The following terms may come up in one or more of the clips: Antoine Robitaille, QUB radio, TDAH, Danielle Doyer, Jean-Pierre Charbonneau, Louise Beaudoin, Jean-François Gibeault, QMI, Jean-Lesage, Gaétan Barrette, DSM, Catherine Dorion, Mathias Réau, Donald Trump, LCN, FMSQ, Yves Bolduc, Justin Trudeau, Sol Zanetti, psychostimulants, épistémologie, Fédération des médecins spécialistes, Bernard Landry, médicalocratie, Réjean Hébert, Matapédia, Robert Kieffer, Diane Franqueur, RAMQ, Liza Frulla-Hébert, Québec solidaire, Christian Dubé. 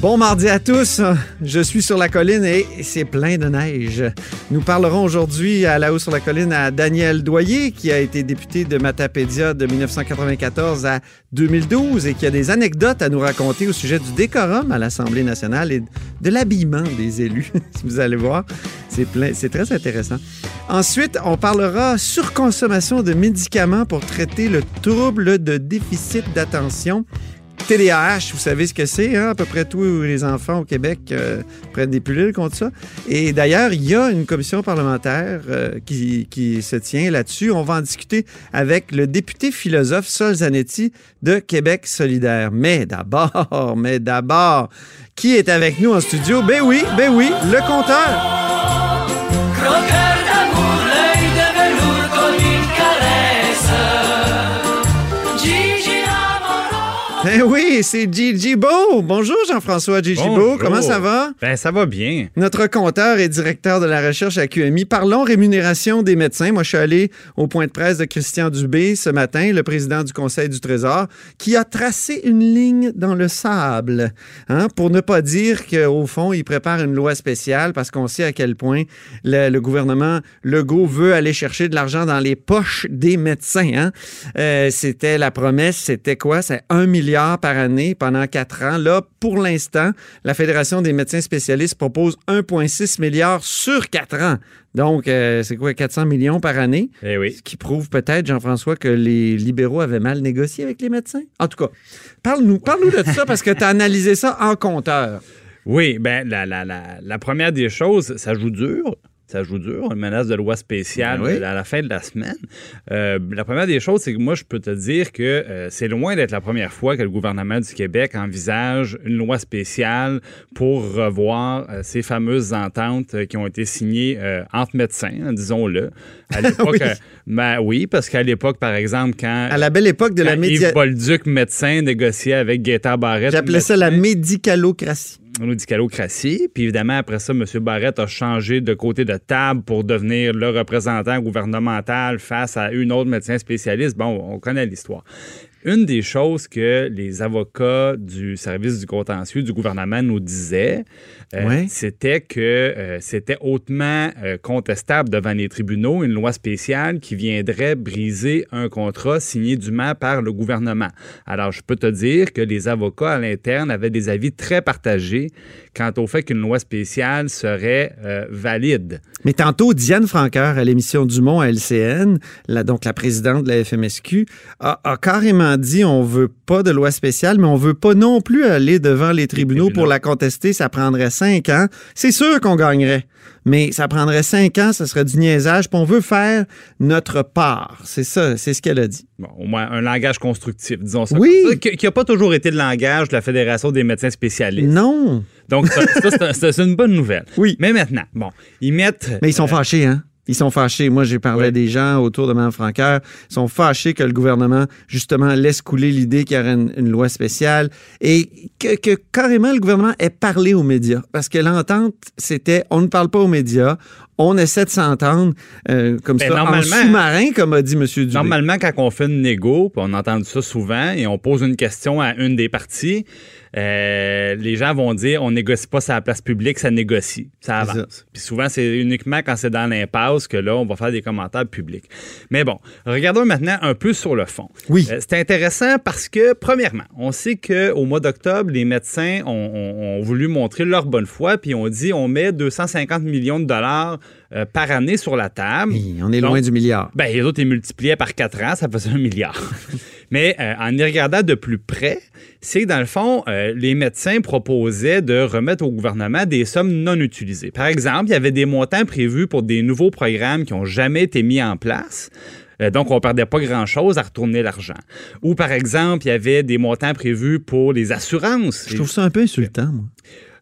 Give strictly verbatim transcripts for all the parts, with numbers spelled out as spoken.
Bon mardi à tous, je suis sur la colline et c'est plein de neige. Nous parlerons aujourd'hui à la hausse sur la colline à Danielle Doyer, qui a été députée de Matapédia de dix-neuf cent quatre-vingt-quatorze à deux mille douze et qui a des anecdotes à nous raconter au sujet du décorum à l'Assemblée nationale et de l'habillement des élus. Si vous allez voir, c'est plein, c'est très intéressant. Ensuite, on parlera surconsommation de médicaments pour traiter le trouble de déficit d'attention. T D A H, vous savez ce que c'est, hein? À peu près tous les enfants au Québec euh, prennent des pilules contre ça. Et d'ailleurs, il y a une commission parlementaire euh, qui, qui se tient là-dessus. On va en discuter avec le député philosophe Sol Zanetti de Québec solidaire. Mais d'abord, mais d'abord, qui est avec nous en studio? Ben oui, ben oui, le compteur! Croqueur d'amour, l'œil de velours comme une caresse. Ben oui, c'est Gigi Beau. Bonjour Jean-François Gigi Beau. Comment ça va? Ben ça va bien. Notre compteur et directeur de la recherche à Q M I. Parlons rémunération des médecins. Moi, je suis allé au point de presse de Christian Dubé ce matin, le président du Conseil du Trésor, qui a tracé une ligne dans le sable, hein, pour ne pas dire qu'au fond, il prépare une loi spéciale parce qu'on sait à quel point le, le gouvernement Legault veut aller chercher de l'argent dans les poches des médecins. Hein. Euh, c'était la promesse, c'était quoi? C'est un million par année pendant quatre ans. Là, pour l'instant, la Fédération des médecins spécialistes propose un virgule six milliard sur quatre ans. Donc, euh, c'est quoi, quatre cents millions par année? Eh oui. Ce qui prouve peut-être, Jean-François, que les libéraux avaient mal négocié avec les médecins. En tout cas, parle-nous, parle-nous de ça parce que tu as analysé ça en compteur. Oui, bien, la, la, la, la première des choses, ça joue dur. Ça joue dur, une menace de loi spéciale oui. à la fin de la semaine. Euh, la première des choses, c'est que moi, je peux te dire que euh, c'est loin d'être la première fois que le gouvernement du Québec envisage une loi spéciale pour revoir euh, ces fameuses ententes euh, qui ont été signées euh, entre médecins, hein, disons-le. À l'époque, oui. Euh, ben, oui, parce qu'à l'époque, par exemple, quand... À la belle époque de la média... Yves Bolduc, médecin, négociait avec Gaétan Barrette... J'appelais médecin, ça la médicalocratie. médicalocratie. Puis évidemment, après ça, M. Barrette a changé de côté de table pour devenir le représentant gouvernemental face à une autre médecin spécialiste. Bon, on connaît l'histoire. Une des choses que les avocats du service du contentieux du gouvernement nous disaient, euh, oui. c'était que euh, c'était hautement euh, contestable devant les tribunaux, une loi spéciale qui viendrait briser un contrat signé dûment par le gouvernement. Alors, je peux te dire que les avocats à l'interne avaient des avis très partagés quant au fait qu'une loi spéciale serait euh, valide. Mais tantôt, Diane Franqueur, à l'émission Dumont à L C N, la, donc la présidente de la F M S Q, a, a carrément dit, on veut pas de loi spéciale, mais on veut pas non plus aller devant les tribunaux, les tribunaux. Pour la contester, ça prendrait cinq ans. C'est sûr qu'on gagnerait, mais ça prendrait cinq ans, ça serait du niaisage, puis on veut faire notre part. C'est ça, c'est ce qu'elle a dit. Bon, au moins un langage constructif, disons ça. Oui. Ça, qui n'a pas toujours été le langage de la Fédération des médecins spécialistes. Non. Donc, ça, ça c'est, un, c'est une bonne nouvelle. Oui. Mais maintenant, bon, ils mettent... Mais ils sont euh, fâchés, hein? Ils sont fâchés. Moi, j'ai parlé oui. à des gens autour de Mme Franqueur. Ils sont fâchés que le gouvernement, justement, laisse couler l'idée qu'il y aurait une, une loi spéciale et que, que carrément le gouvernement ait parlé aux médias. Parce que l'entente, c'était on ne parle pas aux médias, on essaie de s'entendre euh, comme ben, ça, en sous-marin, comme a dit M. Dubé. Normalement, quand on fait une négo, puis on entend ça souvent, et on pose une question à une des parties, Euh, les gens vont dire on négocie pas sur la place publique, ça négocie, ça avance. Puis souvent, c'est uniquement quand c'est dans l'impasse que là, on va faire des commentaires publics. Mais bon, regardons maintenant un peu sur le fond. Oui. Euh, c'est intéressant parce que, premièrement, on sait qu'au mois d'octobre, les médecins ont, ont, ont voulu montrer leur bonne foi, puis on dit on met deux cent cinquante millions de dollars euh, par année sur la table. Oui, on est Donc, loin du milliard. Ben, les autres, ils multipliaient par quatre ans, ça faisait un milliard. Mais euh, en y regardant de plus près, c'est que dans le fond, euh, les médecins proposaient de remettre au gouvernement des sommes non utilisées. Par exemple, il y avait des montants prévus pour des nouveaux programmes qui n'ont jamais été mis en place. Euh, donc, on ne perdait pas grand-chose à retourner l'argent. Ou, par exemple, il y avait des montants prévus pour les assurances. Je trouve ça un peu insultant, moi.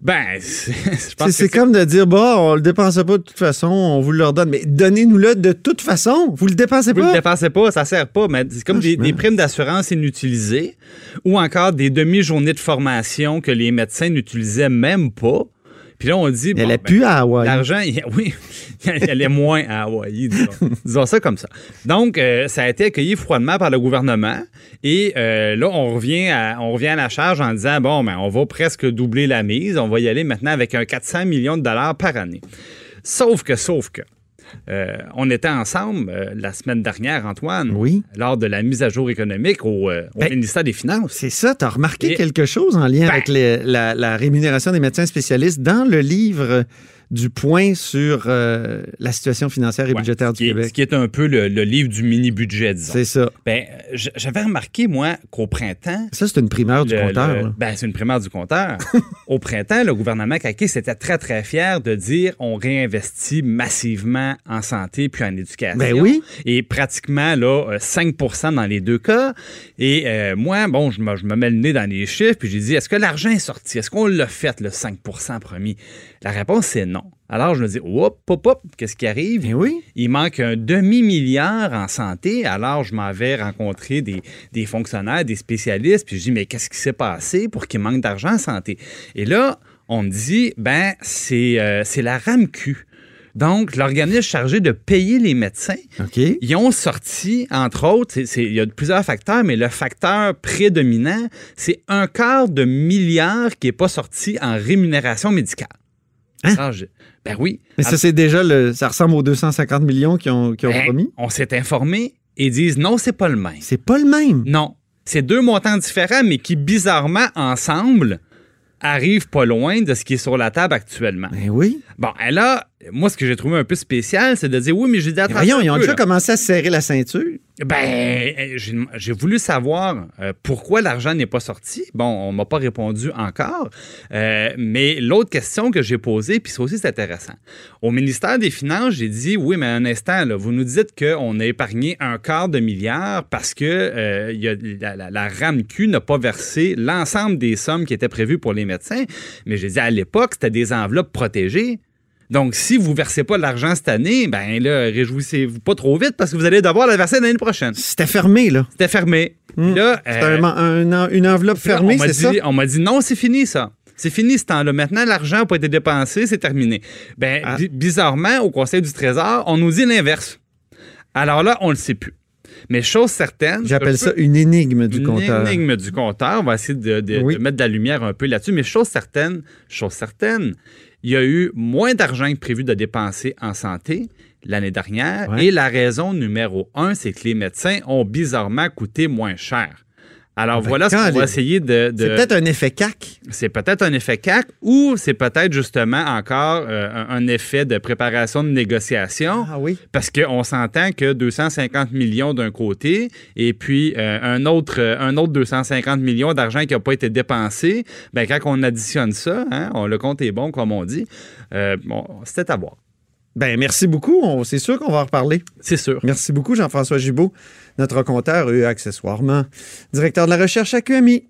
Ben, je pense c'est, que c'est comme de dire, bon, on le dépensait pas de toute façon, on vous le redonne, mais donnez-nous-le de toute façon, vous le dépensez pas. Vous le dépensez pas, ça sert pas, mais c'est comme des, des primes d'assurance inutilisées ou encore des demi-journées de formation que les médecins n'utilisaient même pas. Puis là, on dit... Il n'y bon, allait ben, plus à Hawaï. L'argent, il, oui, il allait moins à Hawaï, disons, disons ça comme ça. Donc, euh, ça a été accueilli froidement par le gouvernement. Et euh, là, on revient, à, on revient à la charge en disant, bon, ben, on va presque doubler la mise. On va y aller maintenant avec un quatre cents millions de dollars par année. Sauf que, sauf que, euh, on était ensemble euh, la semaine dernière, Antoine, oui, lors de la mise à jour économique au, euh, ben, au ministère des Finances. C'est ça, tu as remarqué et, quelque chose en lien ben, avec les, la, la rémunération des médecins spécialistes dans le livre du point sur euh, la situation financière et ouais, budgétaire du est, Québec. Ce qui est un peu le, le livre du mini-budget, disons. C'est ça. Ben, j'avais remarqué, moi, qu'au printemps... Ça, c'est une primeur le, du compteur. Le, ben, c'est une primeur du compteur. Au printemps, le gouvernement caquiste était très, très fier de dire on réinvestit massivement en santé puis en éducation. Ben oui. Et pratiquement, là, cinq pour cent dans les deux cas. Et euh, moi, bon, je me, je me mets le nez dans les chiffres puis j'ai dit, est-ce que l'argent est sorti? Est-ce qu'on l'a fait, le cinq pour cent promis? La réponse, c'est non. Alors, je me dis, hop, hop, hop, qu'est-ce qui arrive? Eh oui. Il manque un demi-milliard en santé. Alors, je m'en vais rencontrer des, des fonctionnaires, des spécialistes, puis je dis, mais qu'est-ce qui s'est passé pour qu'il manque d'argent en santé? Et là, on me dit, ben, c'est, euh, c'est la R A M Q. Donc, l'organisme chargé de payer les médecins, okay, ils ont sorti, entre autres, c'est, c'est, il y a plusieurs facteurs, mais le facteur prédominant, c'est un quart de milliard qui n'est pas sorti en rémunération médicale. Hein? Ben oui. Mais ça, c'est déjà le, ça ressemble aux deux cent cinquante millions qui ont, qui ont ben, promis. On s'est informé et disent non, c'est pas le même. C'est pas le même. Non. C'est deux montants différents, mais qui, bizarrement, ensemble, arrivent pas loin de ce qui est sur la table actuellement. Ben oui. Bon, et là, moi, ce que j'ai trouvé un peu spécial, c'est de dire oui, mais j'ai dit attention. Voyons, ils ont déjà commencé à serrer la ceinture. Ben, j'ai, j'ai voulu savoir euh, pourquoi l'argent n'est pas sorti. Bon, on m'a pas répondu encore. Euh, mais l'autre question que j'ai posée, puis ça aussi, c'est intéressant. Au ministère des Finances, j'ai dit, oui, mais un instant, là, vous nous dites qu'on a épargné un quart de milliard parce que euh, y a, la, la, la R A M Q n'a pas versé l'ensemble des sommes qui étaient prévues pour les médecins. Mais j'ai dit, à l'époque, c'était des enveloppes protégées. Donc, si vous ne versez pas l'argent cette année, ben là, réjouissez-vous pas trop vite parce que vous allez devoir la verser l'année prochaine. C'était fermé, là. C'était fermé. Mmh. Là, C'était euh, un, un, une enveloppe fermée, là, c'est dit, ça? On m'a dit, non, c'est fini, ça. C'est fini, ce temps-là. Maintenant, l'argent n'a pas été dépensé, c'est terminé. Ben, ah. bi- bizarrement, au Conseil du Trésor, on nous dit l'inverse. Alors là, on ne le sait plus. Mais chose certaine... J'appelle ça une énigme du compteur. Une énigme du compteur. On va essayer de, de, oui. de mettre de la lumière un peu là-dessus. Mais chose certaine, chose certaine... il y a eu moins d'argent que prévu de dépenser en santé l'année dernière. Ouais. Et la raison numéro un, c'est que les médecins ont bizarrement coûté moins cher. Alors, ben voilà ce qu'on les... va essayer de, de... C'est peut-être un effet C A C. C'est peut-être un effet C A C ou c'est peut-être justement encore euh, un effet de préparation de négociation. Ah oui. Parce qu'on s'entend que deux cent cinquante millions d'un côté et puis euh, un, autre, euh, un autre deux cent cinquante millions d'argent qui n'a pas été dépensé, bien, quand on additionne ça, hein, on, le compte est bon, comme on dit, euh, bon, c'était à voir. Bien, merci beaucoup. On, c'est sûr qu'on va en reparler. C'est sûr. Merci beaucoup, Jean-François Gibeault, notre compteur et accessoirement directeur de la recherche à Q M I.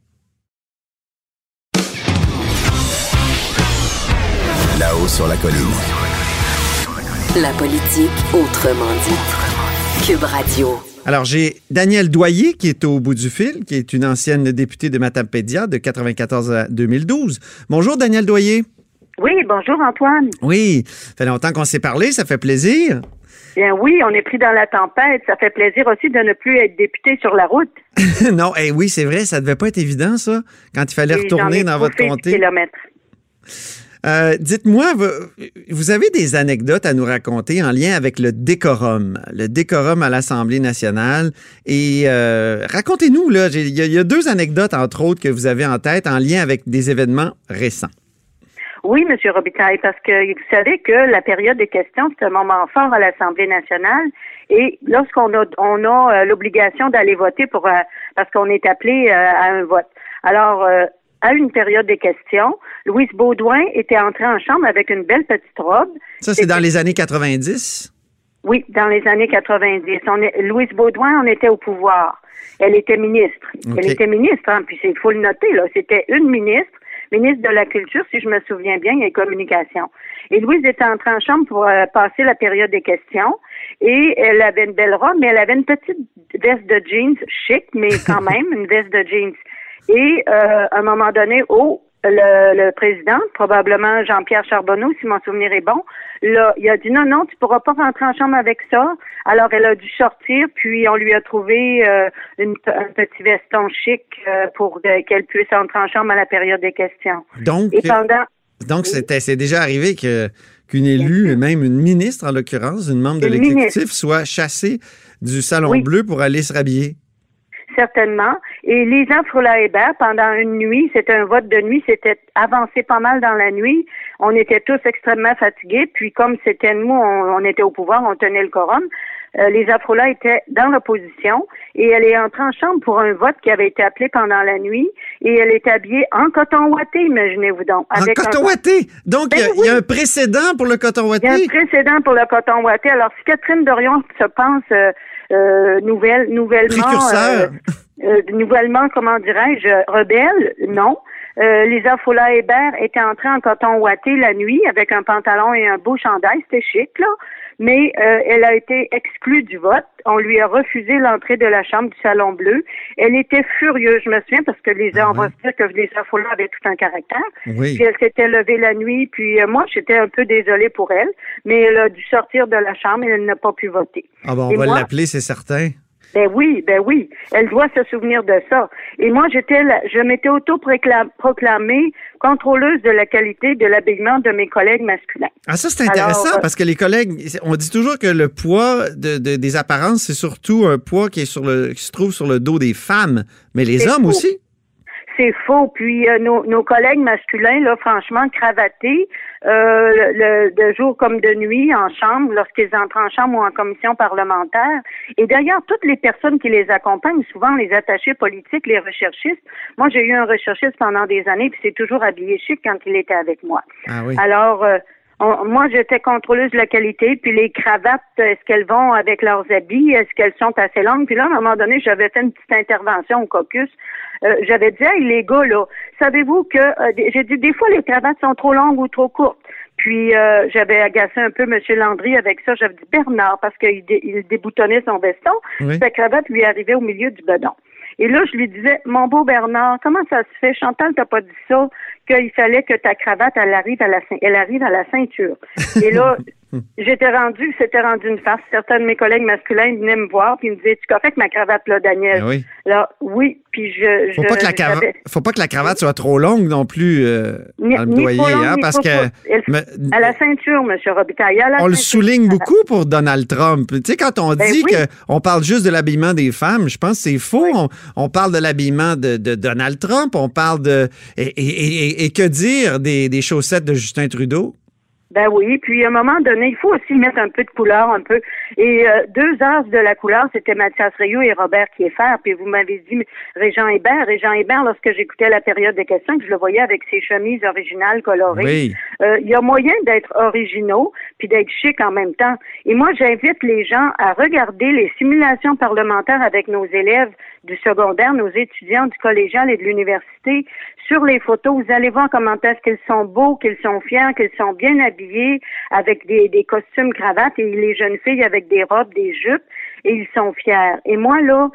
Là-haut sur la colline. La politique autrement dite. Q U B Radio. Alors, j'ai Danielle Doyer qui est au bout du fil, qui est une ancienne députée de Matapédia de mille neuf cent quatre-vingt-quatorze à deux mille douze. Bonjour, Danielle Doyer. Oui, bonjour Antoine. Oui, ça fait longtemps qu'on s'est parlé, ça fait plaisir. Bien oui, on est pris dans la tempête, ça fait plaisir aussi de ne plus être député sur la route. Non, eh oui, c'est vrai, ça devait pas être évident ça, quand il fallait Et retourner dans votre comté. Euh, dites-moi, vous avez des anecdotes à nous raconter en lien avec le décorum, le décorum à l'Assemblée nationale. Et euh, racontez-nous, là, il y, y a deux anecdotes, entre autres, que vous avez en tête en lien avec des événements récents. Oui, M. Robitaille, parce que vous savez que la période des questions, c'est un moment fort à l'Assemblée nationale. Et lorsqu'on a, on a euh, l'obligation d'aller voter pour euh, parce qu'on est appelé euh, à un vote. Alors, euh, à une période des questions, Louise Beaudoin était entrée en chambre avec une belle petite robe. Ça, c'est et dans les années quatre-vingt-dix? Oui, dans les années quatre-vingt-dix. On est, Louise Beaudoin, on était au pouvoir. Elle était ministre. Okay. Elle était ministre, hein, puis il faut le noter, là. C'était une ministre, ministre de la Culture, si je me souviens bien, et des Communications. Et Louise était entrée en chambre pour euh, passer la période des questions. Et elle avait une belle robe, mais elle avait une petite veste de jeans chic, mais quand même une veste de jeans. Et euh, à un moment donné, oh, le, le président, probablement Jean-Pierre Charbonneau, si mon souvenir est bon, là, il a dit non, non, tu pourras pas rentrer en chambre avec ça. Alors elle a dû sortir, puis on lui a trouvé euh, une, un petit veston chic euh, pour euh, qu'elle puisse entrer en chambre à la période des questions. Donc, et pendant... donc c'était, c'est déjà arrivé que qu'une élue, même une ministre en l'occurrence, une membre de une l'exécutif, ministre. soit chassée du Salon oui. Bleu pour aller se rhabiller. Certainement. Et Liza Frulla-Hébert, pendant une nuit, c'était un vote de nuit, c'était avancé pas mal dans la nuit. On était tous extrêmement fatigués. Puis comme c'était nous, on, on était au pouvoir, on tenait le quorum. Euh, Liza Frulla était dans l'opposition et elle est entrée en chambre pour un vote qui avait été appelé pendant la nuit et elle est habillée en coton ouaté, imaginez-vous donc. Avec en coton un... ouaté? Donc, ben il oui. y a un précédent pour le coton ouaté? Il y a un précédent pour le coton ouaté. Alors, si Catherine Dorion se pense euh, euh, nouvelle, nouvellement... Précurseur. Euh, euh, nouvellement, comment dirais-je, rebelle, non. Euh, Liza Frulla-Hébert était entrée en coton ouaté la nuit avec un pantalon et un beau chandail. C'était chic, là. Mais euh, elle a été exclue du vote. On lui a refusé l'entrée de la chambre du Salon Bleu. Elle était furieuse, je me souviens, parce que les ah, on va se dire que les Frulla avaient tout un caractère. Oui. Puis elle s'était levée la nuit. Puis euh, moi, j'étais un peu désolée pour elle, mais elle a dû sortir de la chambre et elle n'a pas pu voter. Ah ben, on et va moi, l'appeler, c'est certain. Ben oui, ben oui. Elle doit se souvenir de ça. Et moi, j'étais, là, je m'étais auto-proclamée contrôleuse de la qualité de l'habillement de mes collègues masculins. Ah, ça, c'est intéressant. Alors, parce que les collègues, on dit toujours que le poids de, de, des apparences, c'est surtout un poids qui est sur le, qui se trouve sur le dos des femmes. Mais les hommes fou. aussi. C'est faux. Puis euh, nos, nos collègues masculins, là, franchement, cravatés, euh, le, de jour comme de nuit, en chambre, lorsqu'ils entrent en chambre ou en commission parlementaire. Et d'ailleurs, toutes les personnes qui les accompagnent, souvent les attachés politiques, les recherchistes. Moi, j'ai eu un recherchiste pendant des années, puis c'est toujours habillé chic quand il était avec moi. Ah oui. Alors... Euh, moi, j'étais contrôleuse de la qualité, puis les cravates, est-ce qu'elles vont avec leurs habits? Est-ce qu'elles sont assez longues? Puis là, à un moment donné, j'avais fait une petite intervention au caucus. Euh, j'avais dit, hey, les gars, là, savez-vous que... Euh, j'ai dit, des fois, les cravates sont trop longues ou trop courtes. Puis, euh, j'avais agacé un peu M. Landry avec ça. J'avais dit, Bernard, parce qu'il dé- il déboutonnait son veston. Oui. Sa cravate lui arrivait au milieu du bedon. Et là, je lui disais, mon beau Bernard, comment ça se fait? Chantal, t'as pas dit ça, qu'il fallait que ta cravate, elle arrive à la, elle arrive à la ceinture. Et là, j'étais rendue, c'était rendu une farce. Certains de mes collègues masculins venaient me voir, puis ils me disaient, tu es correct ma cravate, là, Daniel? Ben oui. Là, oui, puis je... Faut, je, pas, que la cravate, faut pas que la cravate soit trop longue non plus, euh, ni, dans le ni doyer, long, hein, ni parce que... Me, à la ceinture, M. Robitaille. On ceinture, le souligne beaucoup pour Donald Trump. Tu sais, quand on dit ben oui. qu'on parle juste de l'habillement des femmes, je pense que c'est faux. Oui. On, on parle de l'habillement de, de Donald Trump, on parle de... Et, et, et, et que dire des, des chaussettes de Justin Trudeau? Ben oui, puis à un moment donné, il faut aussi mettre un peu de couleur, un peu. Et euh, deux as de la couleur, c'était Mathias Réau et Robert Kieffer. Puis vous m'avez dit Réjean Hébert. Réjean Hébert, lorsque j'écoutais la période des questions, que je le voyais avec ses chemises originales colorées. Oui. Euh, il y a moyen d'être originaux puis d'être chic en même temps. Et moi, j'invite les gens à regarder les simulations parlementaires avec nos élèves du secondaire, nos étudiants du collégial et de l'université. Sur les photos, vous allez voir comment est-ce qu'ils sont beaux, qu'ils sont fiers, qu'ils sont bien habillés avec des, des costumes cravates et les jeunes filles avec des robes, des jupes, et ils sont fiers. Et moi, là,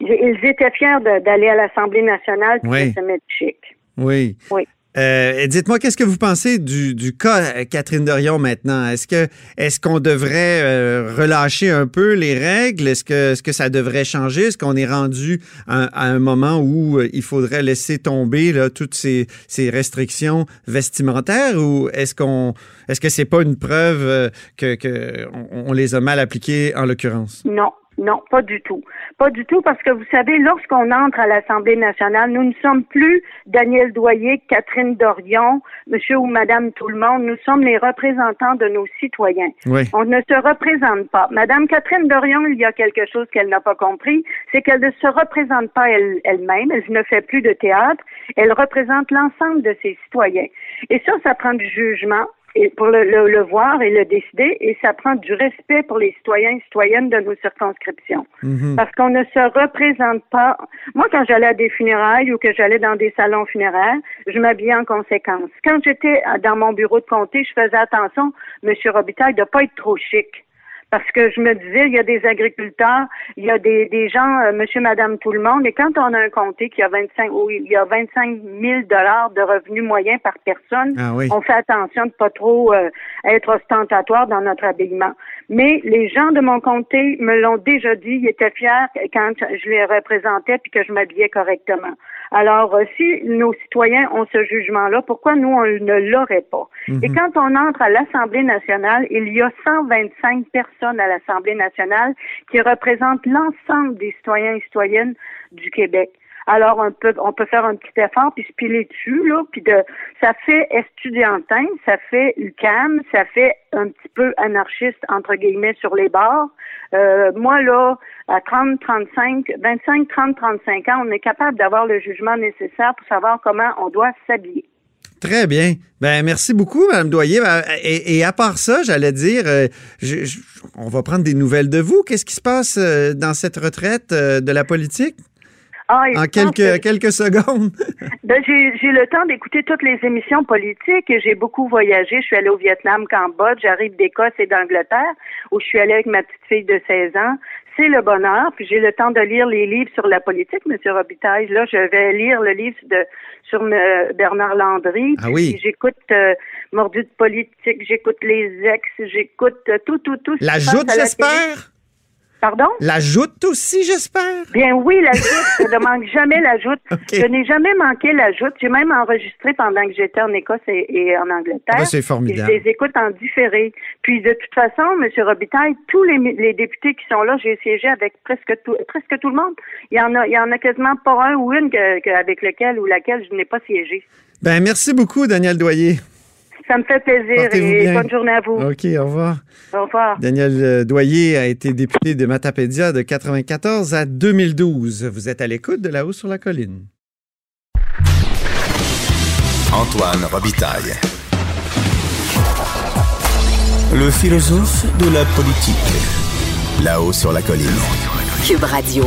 ils étaient fiers de, d'aller à l'Assemblée nationale et oui. de se mettre chic. Oui. Oui. Euh, dites-moi, qu'est-ce que vous pensez du, du cas Catherine Dorion maintenant? Est-ce que est-ce qu'on devrait euh, relâcher un peu les règles? Est-ce que, est-ce que ça devrait changer? Est-ce qu'on est rendu à, à un moment où il faudrait laisser tomber là, toutes ces, ces restrictions vestimentaires? Ou est-ce qu'on est-ce que c'est pas une preuve euh, que, que on, on les a mal appliquées en l'occurrence? Non. Non, pas du tout. Pas du tout, parce que vous savez, lorsqu'on entre à l'Assemblée nationale, nous ne sommes plus Danielle Doyer, Catherine Dorion, monsieur ou madame Tout-le-Monde. Nous sommes les représentants de nos citoyens. Oui. On ne se représente pas. Madame Catherine Dorion, il y a quelque chose qu'elle n'a pas compris, c'est qu'elle ne se représente pas elle, elle-même. Elle ne fait plus de théâtre. Elle représente l'ensemble de ses citoyens. Et ça, ça prend du jugement. et pour le, le, le voir et le décider, et ça prend du respect pour les citoyens et citoyennes de nos circonscriptions. Mm-hmm. Parce qu'on ne se représente pas. Moi, quand j'allais à des funérailles ou que j'allais dans des salons funéraires, je m'habillais en conséquence. Quand j'étais dans mon bureau de comté, je faisais attention, M. Robitaille, de ne pas être trop chic. Parce que je me disais, il y a des agriculteurs, il y a des, des gens, euh, monsieur, madame, tout le monde. Et quand on a un comté qui a vingt-cinq, ou il y a vingt-cinq mille dollars de revenus moyens par personne, ah oui. on fait attention de pas trop euh, être ostentatoire dans notre habillement. Mais les gens de mon comté me l'ont déjà dit, ils étaient fiers quand je les représentais puis que je m'habillais correctement. Alors, euh, si nos citoyens ont ce jugement-là, pourquoi nous, on ne l'aurait pas? Mm-hmm. Et quand on entre à l'Assemblée nationale, il y a cent vingt-cinq personnes à l'Assemblée nationale qui représentent l'ensemble des citoyens et citoyennes du Québec. Alors, on peut on peut faire un petit effort, puis se piler dessus, là, puis de ça fait estudiantin, ça fait U Q A M, ça fait un petit peu anarchiste, entre guillemets, sur les bords. Euh, moi, là, à trente, trente-cinq, vingt-cinq, trente, trente-cinq ans, on est capable d'avoir le jugement nécessaire pour savoir comment on doit s'habiller. Très bien. Ben merci beaucoup, Mme Doyer. Et, et à part ça, j'allais dire, je, je, on va prendre des nouvelles de vous. Qu'est-ce qui se passe dans cette retraite de la politique? Ah, en quelques, que, quelques secondes. ben, j'ai, j'ai le temps d'écouter toutes les émissions politiques et j'ai beaucoup voyagé. Je suis allée au Vietnam, Cambodge, j'arrive d'Écosse et d'Angleterre où je suis allée avec ma petite fille de seize ans. C'est le bonheur. Puis j'ai le temps de lire les livres sur la politique, M. Robitaille. Là, je vais lire le livre de sur euh, Bernard Landry. Ah oui. Puis j'écoute euh, Mordu de politique, j'écoute les ex, j'écoute euh, tout, tout, tout. La joute, j'espère? Pardon? La joute aussi, j'espère? Bien oui, la joute. Je ne manque jamais la joute. Okay. Je n'ai jamais manqué la joute. J'ai même enregistré pendant que j'étais en Écosse et, et en Angleterre. Ben, c'est formidable. Et je les écoute en différé. Puis de toute façon, M. Robitaille, tous les, les députés qui sont là, j'ai siégé avec presque tout, presque tout le monde. Il y en a, il y en a quasiment pas un ou une que, que, avec lequel ou laquelle je n'ai pas siégé. Ben merci beaucoup, Danielle Doyer. Ça me fait plaisir et bien. Bonne journée à vous. OK, au revoir. Au revoir. Danielle Doyer a été députée de Matapédia de mille neuf cent quatre-vingt-quatorze à deux mille douze. Vous êtes à l'écoute de là-haut sur la colline. Antoine Robitaille. Le philosophe de la politique. Là-haut sur la colline. Q U B Radio.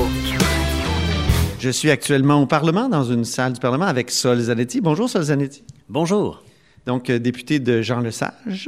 Je suis actuellement au Parlement, dans une salle du Parlement, avec Sol Zanetti. Bonjour, Sol Zanetti. Bonjour. Donc, euh, député de Jean-Lesage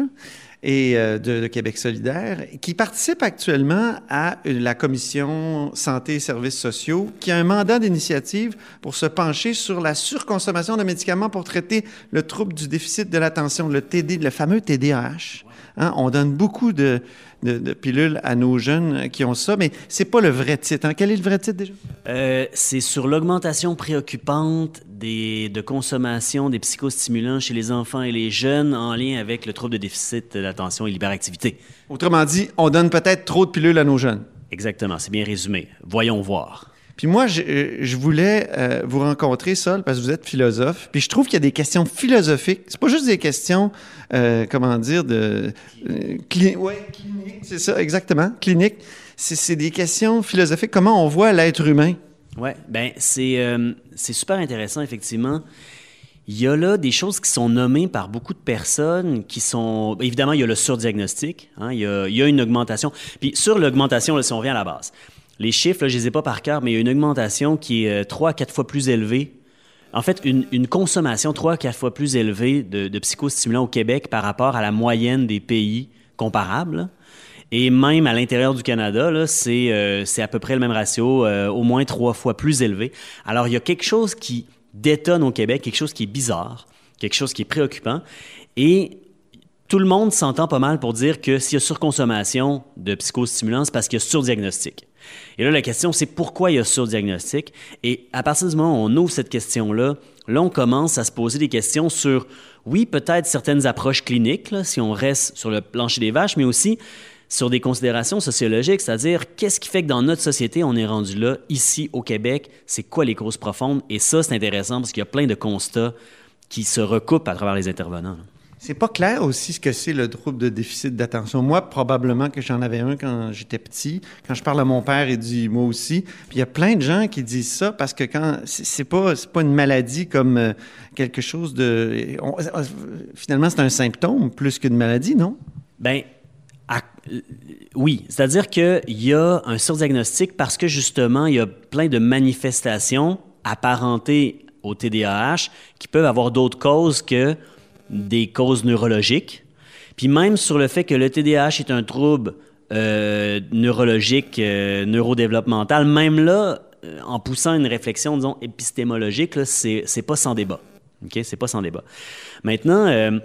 et euh, de, de Québec solidaire, qui participe actuellement à euh, la commission santé et services sociaux, qui a un mandat d'initiative pour se pencher sur la surconsommation de médicaments pour traiter le trouble du déficit de l'attention, le T D, le fameux T D A H. Hein? On donne beaucoup de, de, de pilules à nos jeunes qui ont ça, mais c'est pas le vrai titre. Hein? Quel est le vrai titre déjà? Euh, c'est sur l'augmentation préoccupante des, de consommation des psychostimulants chez les enfants et les jeunes en lien avec le trouble de déficit de l'attention et l'hyperactivité. Autrement dit, on donne peut-être trop de pilules à nos jeunes. Exactement, c'est bien résumé. Voyons voir. Puis moi, je, je voulais euh, vous rencontrer, Sol, parce que vous êtes philosophe. Puis je trouve qu'il y a des questions philosophiques. C'est pas juste des questions, euh, comment dire, de euh, cli- ouais, clinique. C'est ça, exactement, clinique. C'est, c'est des questions philosophiques. Comment on voit l'être humain? Ouais, ben c'est euh, c'est super intéressant, effectivement. Il y a là des choses qui sont nommées par beaucoup de personnes qui sont... Évidemment, il y a le surdiagnostic. Hein, il y a, il y a une augmentation. Puis sur l'augmentation, là, si on revient à la base... Les chiffres, là, je ne les ai pas par cœur, mais il y a une augmentation qui est trois à quatre fois plus élevée. En fait, une, une consommation trois à quatre fois plus élevée de, de psychostimulants au Québec par rapport à la moyenne des pays comparables. Et même à l'intérieur du Canada, là, c'est, euh, c'est à peu près le même ratio, euh, au moins trois fois plus élevé. Alors, il y a quelque chose qui détonne au Québec, quelque chose qui est bizarre, quelque chose qui est préoccupant. Et... Tout le monde s'entend pas mal pour dire que s'il y a surconsommation de psychostimulants, c'est parce qu'il y a surdiagnostic. Et là, la question, c'est pourquoi il y a surdiagnostic? Et à partir du moment où on ouvre cette question-là, là, on commence à se poser des questions sur, oui, peut-être certaines approches cliniques, là, si on reste sur le plancher des vaches, mais aussi sur des considérations sociologiques, c'est-à-dire qu'est-ce qui fait que dans notre société, on est rendu là, ici, au Québec, c'est quoi les causes profondes? Et ça, c'est intéressant parce qu'il y a plein de constats qui se recoupent à travers les intervenants, là. C'est pas clair aussi ce que c'est le trouble de déficit d'attention. Moi, probablement que j'en avais un quand j'étais petit. Quand je parle à mon père, il dit « moi aussi ». Puis il y a plein de gens qui disent ça parce que quand c'est pas, c'est pas une maladie comme quelque chose de... On, finalement, c'est un symptôme plus qu'une maladie, non? Bien, oui. C'est-à-dire qu'il y a un surdiagnostic parce que justement, il y a plein de manifestations apparentées au T D A H qui peuvent avoir d'autres causes que... des causes neurologiques, puis même sur le fait que le T D A H est un trouble euh, neurologique, euh, neurodéveloppemental, même là, euh, en poussant une réflexion, disons, épistémologique, là, c'est, c'est pas sans débat. OK? C'est pas sans débat. Maintenant, euh,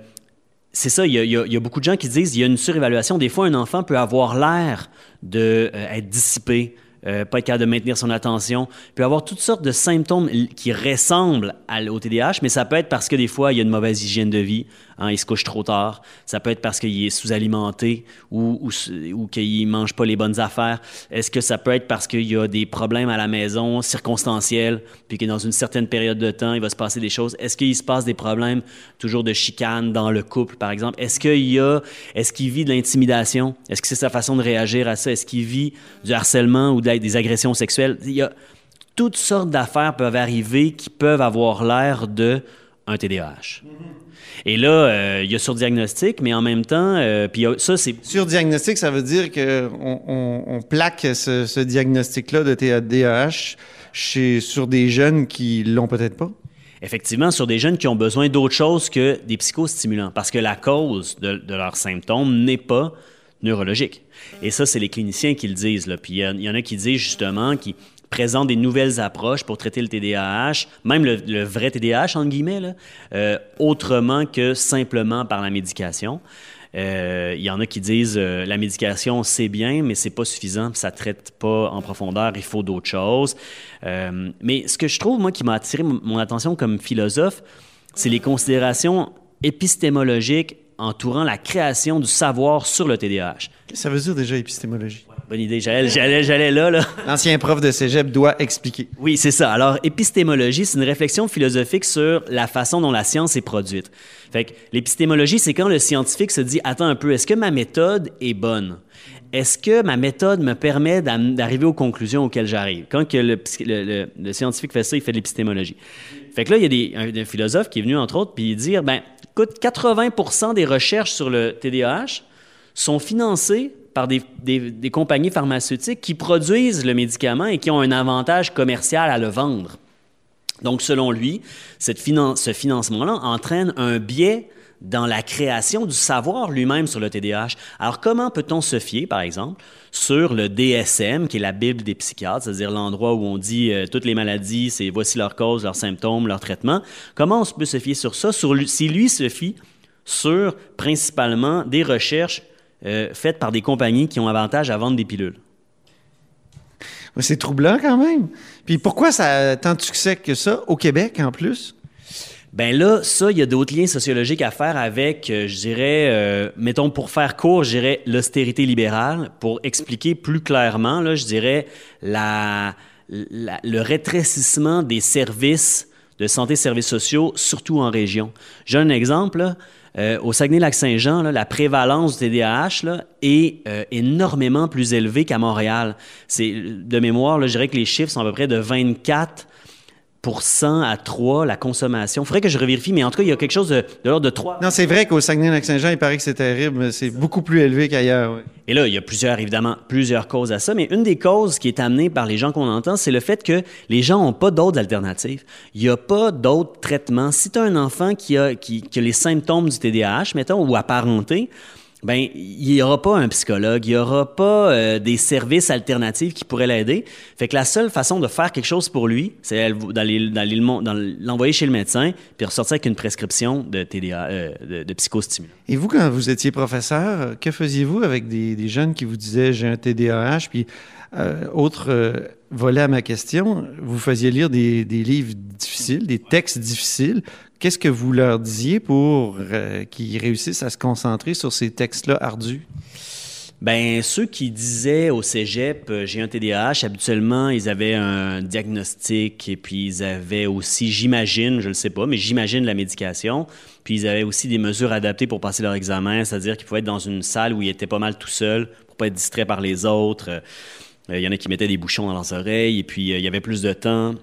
c'est ça, il y, y, y a beaucoup de gens qui disent qu'il y a une surévaluation. Des fois, un enfant peut avoir l'air d'être euh, dissipé, Euh, pas être capable de maintenir son attention, peut avoir toutes sortes de symptômes qui ressemblent à, au T D A H, mais ça peut être parce que des fois, il y a une mauvaise hygiène de vie, hein, il se couche trop tard, ça peut être parce qu'il est sous-alimenté ou, ou, ou qu'il ne mange pas les bonnes affaires. Est-ce que ça peut être parce qu'il y a des problèmes à la maison circonstanciels, puis que dans une certaine période de temps, il va se passer des choses? Est-ce qu'il se passe des problèmes toujours de chicane dans le couple, par exemple? Est-ce qu'il y a, est-ce qu'il vit de l'intimidation? Est-ce que c'est sa façon de réagir à ça? Est-ce qu'il vit du harcèlement ou de des agressions sexuelles? Il y a toutes sortes d'affaires peuvent arriver qui peuvent avoir l'air de un T D A H. Mm-hmm. Et là, euh, il y a surdiagnostic, mais en même temps, euh, puis ça, c'est... Surdiagnostic, ça veut dire qu'on on, on plaque ce, ce diagnostic-là de T D A H chez, sur des jeunes qui l'ont peut-être pas? Effectivement, sur des jeunes qui ont besoin d'autre chose que des psychostimulants, parce que la cause de, de leurs symptômes n'est pas neurologique. Et ça, c'est les cliniciens qui le disent, là. Puis il y, y en a qui disent justement, qui présentent des nouvelles approches pour traiter le T D A H, même le, le vrai T D A H, entre guillemets, là, euh, autrement que simplement par la médication. Il euh, y en a qui disent euh, la médication, c'est bien, mais c'est pas suffisant, ça traite pas en profondeur, il faut d'autres choses. Euh, mais ce que je trouve, moi, qui m'a attiré m- mon attention comme philosophe, c'est les considérations épistémologiques entourant la création du savoir sur le T D A H. Ça veut dire déjà épistémologie. Ouais, bonne idée, j'allais, j'allais, j'allais là, là. L'ancien prof de cégep doit expliquer. Oui, c'est ça. Alors, épistémologie, c'est une réflexion philosophique sur la façon dont la science est produite. Fait que l'épistémologie, c'est quand le scientifique se dit « Attends un peu, est-ce que ma méthode est bonne? Est-ce que ma méthode me permet d'arriver aux conclusions auxquelles j'arrive? » Quand que le, le, le, le scientifique fait ça, il fait de l'épistémologie. Fait que là, il y a des, un, un philosophe qui est venu, entre autres, puis dire « Ben, écoute, quatre-vingts pour cent des recherches sur le T D A H sont financées par des, des, des compagnies pharmaceutiques qui produisent le médicament et qui ont un avantage commercial à le vendre. » Donc, selon lui, cette finan- ce financement-là entraîne un biais dans la création du savoir lui-même sur le T D A H. Alors, comment peut-on se fier, par exemple, sur le D S M, qui est la Bible des psychiatres, c'est-à-dire l'endroit où on dit euh, toutes les maladies, c'est voici leurs causes, leurs symptômes, leurs traitements. Comment on peut se fier sur ça, sur, si lui se fie sur, principalement, des recherches euh, faites par des compagnies qui ont avantage à vendre des pilules? C'est troublant, quand même. Puis pourquoi ça a tant de succès que ça, au Québec, en plus? Bien là, ça, il y a d'autres liens sociologiques à faire avec, euh, je dirais, euh, mettons, pour faire court, je dirais l'austérité libérale. Pour expliquer plus clairement, là, je dirais la, la, le rétrécissement des services de santé, services sociaux, surtout en région. J'ai un exemple, là, euh, au Saguenay-Lac-Saint-Jean, là, la prévalence du T D A H là, est euh, énormément plus élevée qu'à Montréal. C'est, de mémoire, là, je dirais que les chiffres sont à peu près de vingt-quatre pour cent à trois, la consommation. Il faudrait que je revérifie, mais en tout cas, il y a quelque chose de, de l'ordre de trois. Non, c'est vrai qu'au Saguenay-Lac-Saint-Jean, il paraît que c'est terrible, mais c'est beaucoup plus élevé qu'ailleurs. Oui. Et là, il y a plusieurs, évidemment, plusieurs causes à ça, mais une des causes qui est amenée par les gens qu'on entend, c'est le fait que les gens n'ont pas d'autres alternatives. Il n'y a pas d'autres traitements. Si tu as un enfant qui a, qui, qui a les symptômes du T D A H, mettons, ou apparentés, ben, il n'y aura pas un psychologue, il n'y aura pas euh, des services alternatifs qui pourraient l'aider. Fait que la seule façon de faire quelque chose pour lui, c'est d'aller, d'aller l'envoyer chez le médecin puis ressortir avec une prescription de, T D A, euh, de, de psychostimulant. Et vous, quand vous étiez professeur, que faisiez-vous avec des, des jeunes qui vous disaient « j'ai un T D A H » puis euh, autre euh, volet à ma question, vous faisiez lire des, des livres difficiles, des textes difficiles. Qu'est-ce que vous leur disiez pour euh, qu'ils réussissent à se concentrer sur ces textes-là ardus? Ben ceux qui disaient au cégep « j'ai un T D A H », habituellement, ils avaient un diagnostic et puis ils avaient aussi, j'imagine, je ne sais pas, mais j'imagine la médication. Puis ils avaient aussi des mesures adaptées pour passer leur examen, c'est-à-dire qu'ils pouvaient être dans une salle où ils étaient pas mal tout seuls pour pas être distraits par les autres. Il y en a qui mettaient des bouchons dans leurs oreilles et puis il y avait plus de temps.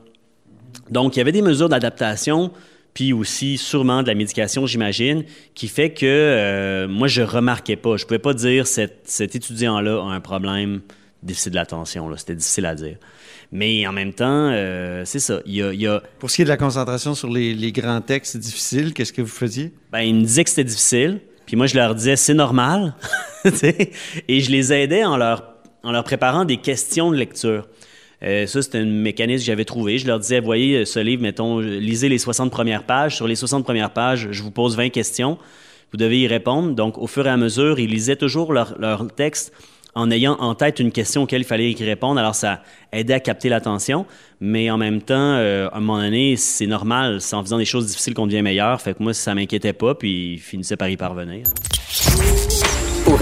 Donc, il y avait des mesures d'adaptation puis aussi sûrement de la médication, j'imagine, qui fait que euh, moi, je remarquais pas. Je pouvais pas dire cette, cet étudiant-là a un problème déficit de l'attention. Là. C'était difficile à dire. Mais en même temps, euh, c'est ça. Il y a, il y a... Pour ce qui est de la concentration sur les, les grands textes difficiles, qu'est-ce que vous faisiez? Ben, ils me disaient que c'était difficile. Puis moi, je leur disais, c'est normal. Et je les aidais en leur, en leur préparant des questions de lecture. Euh, ça, c'était un mécanisme que j'avais trouvé. Je leur disais, voyez, ce livre, mettons, lisez les soixante premières pages. Sur les soixante premières pages, je vous pose vingt questions. Vous devez y répondre. Donc, au fur et à mesure, ils lisaient toujours leur, leur texte en ayant en tête une question auquel il fallait y répondre. Alors, ça aidait à capter l'attention. Mais en même temps, euh, à un moment donné, c'est normal. C'est en faisant des choses difficiles qu'on devient meilleur. Fait que moi, ça m'inquiétait pas, puis ils finissaient par y parvenir. Pour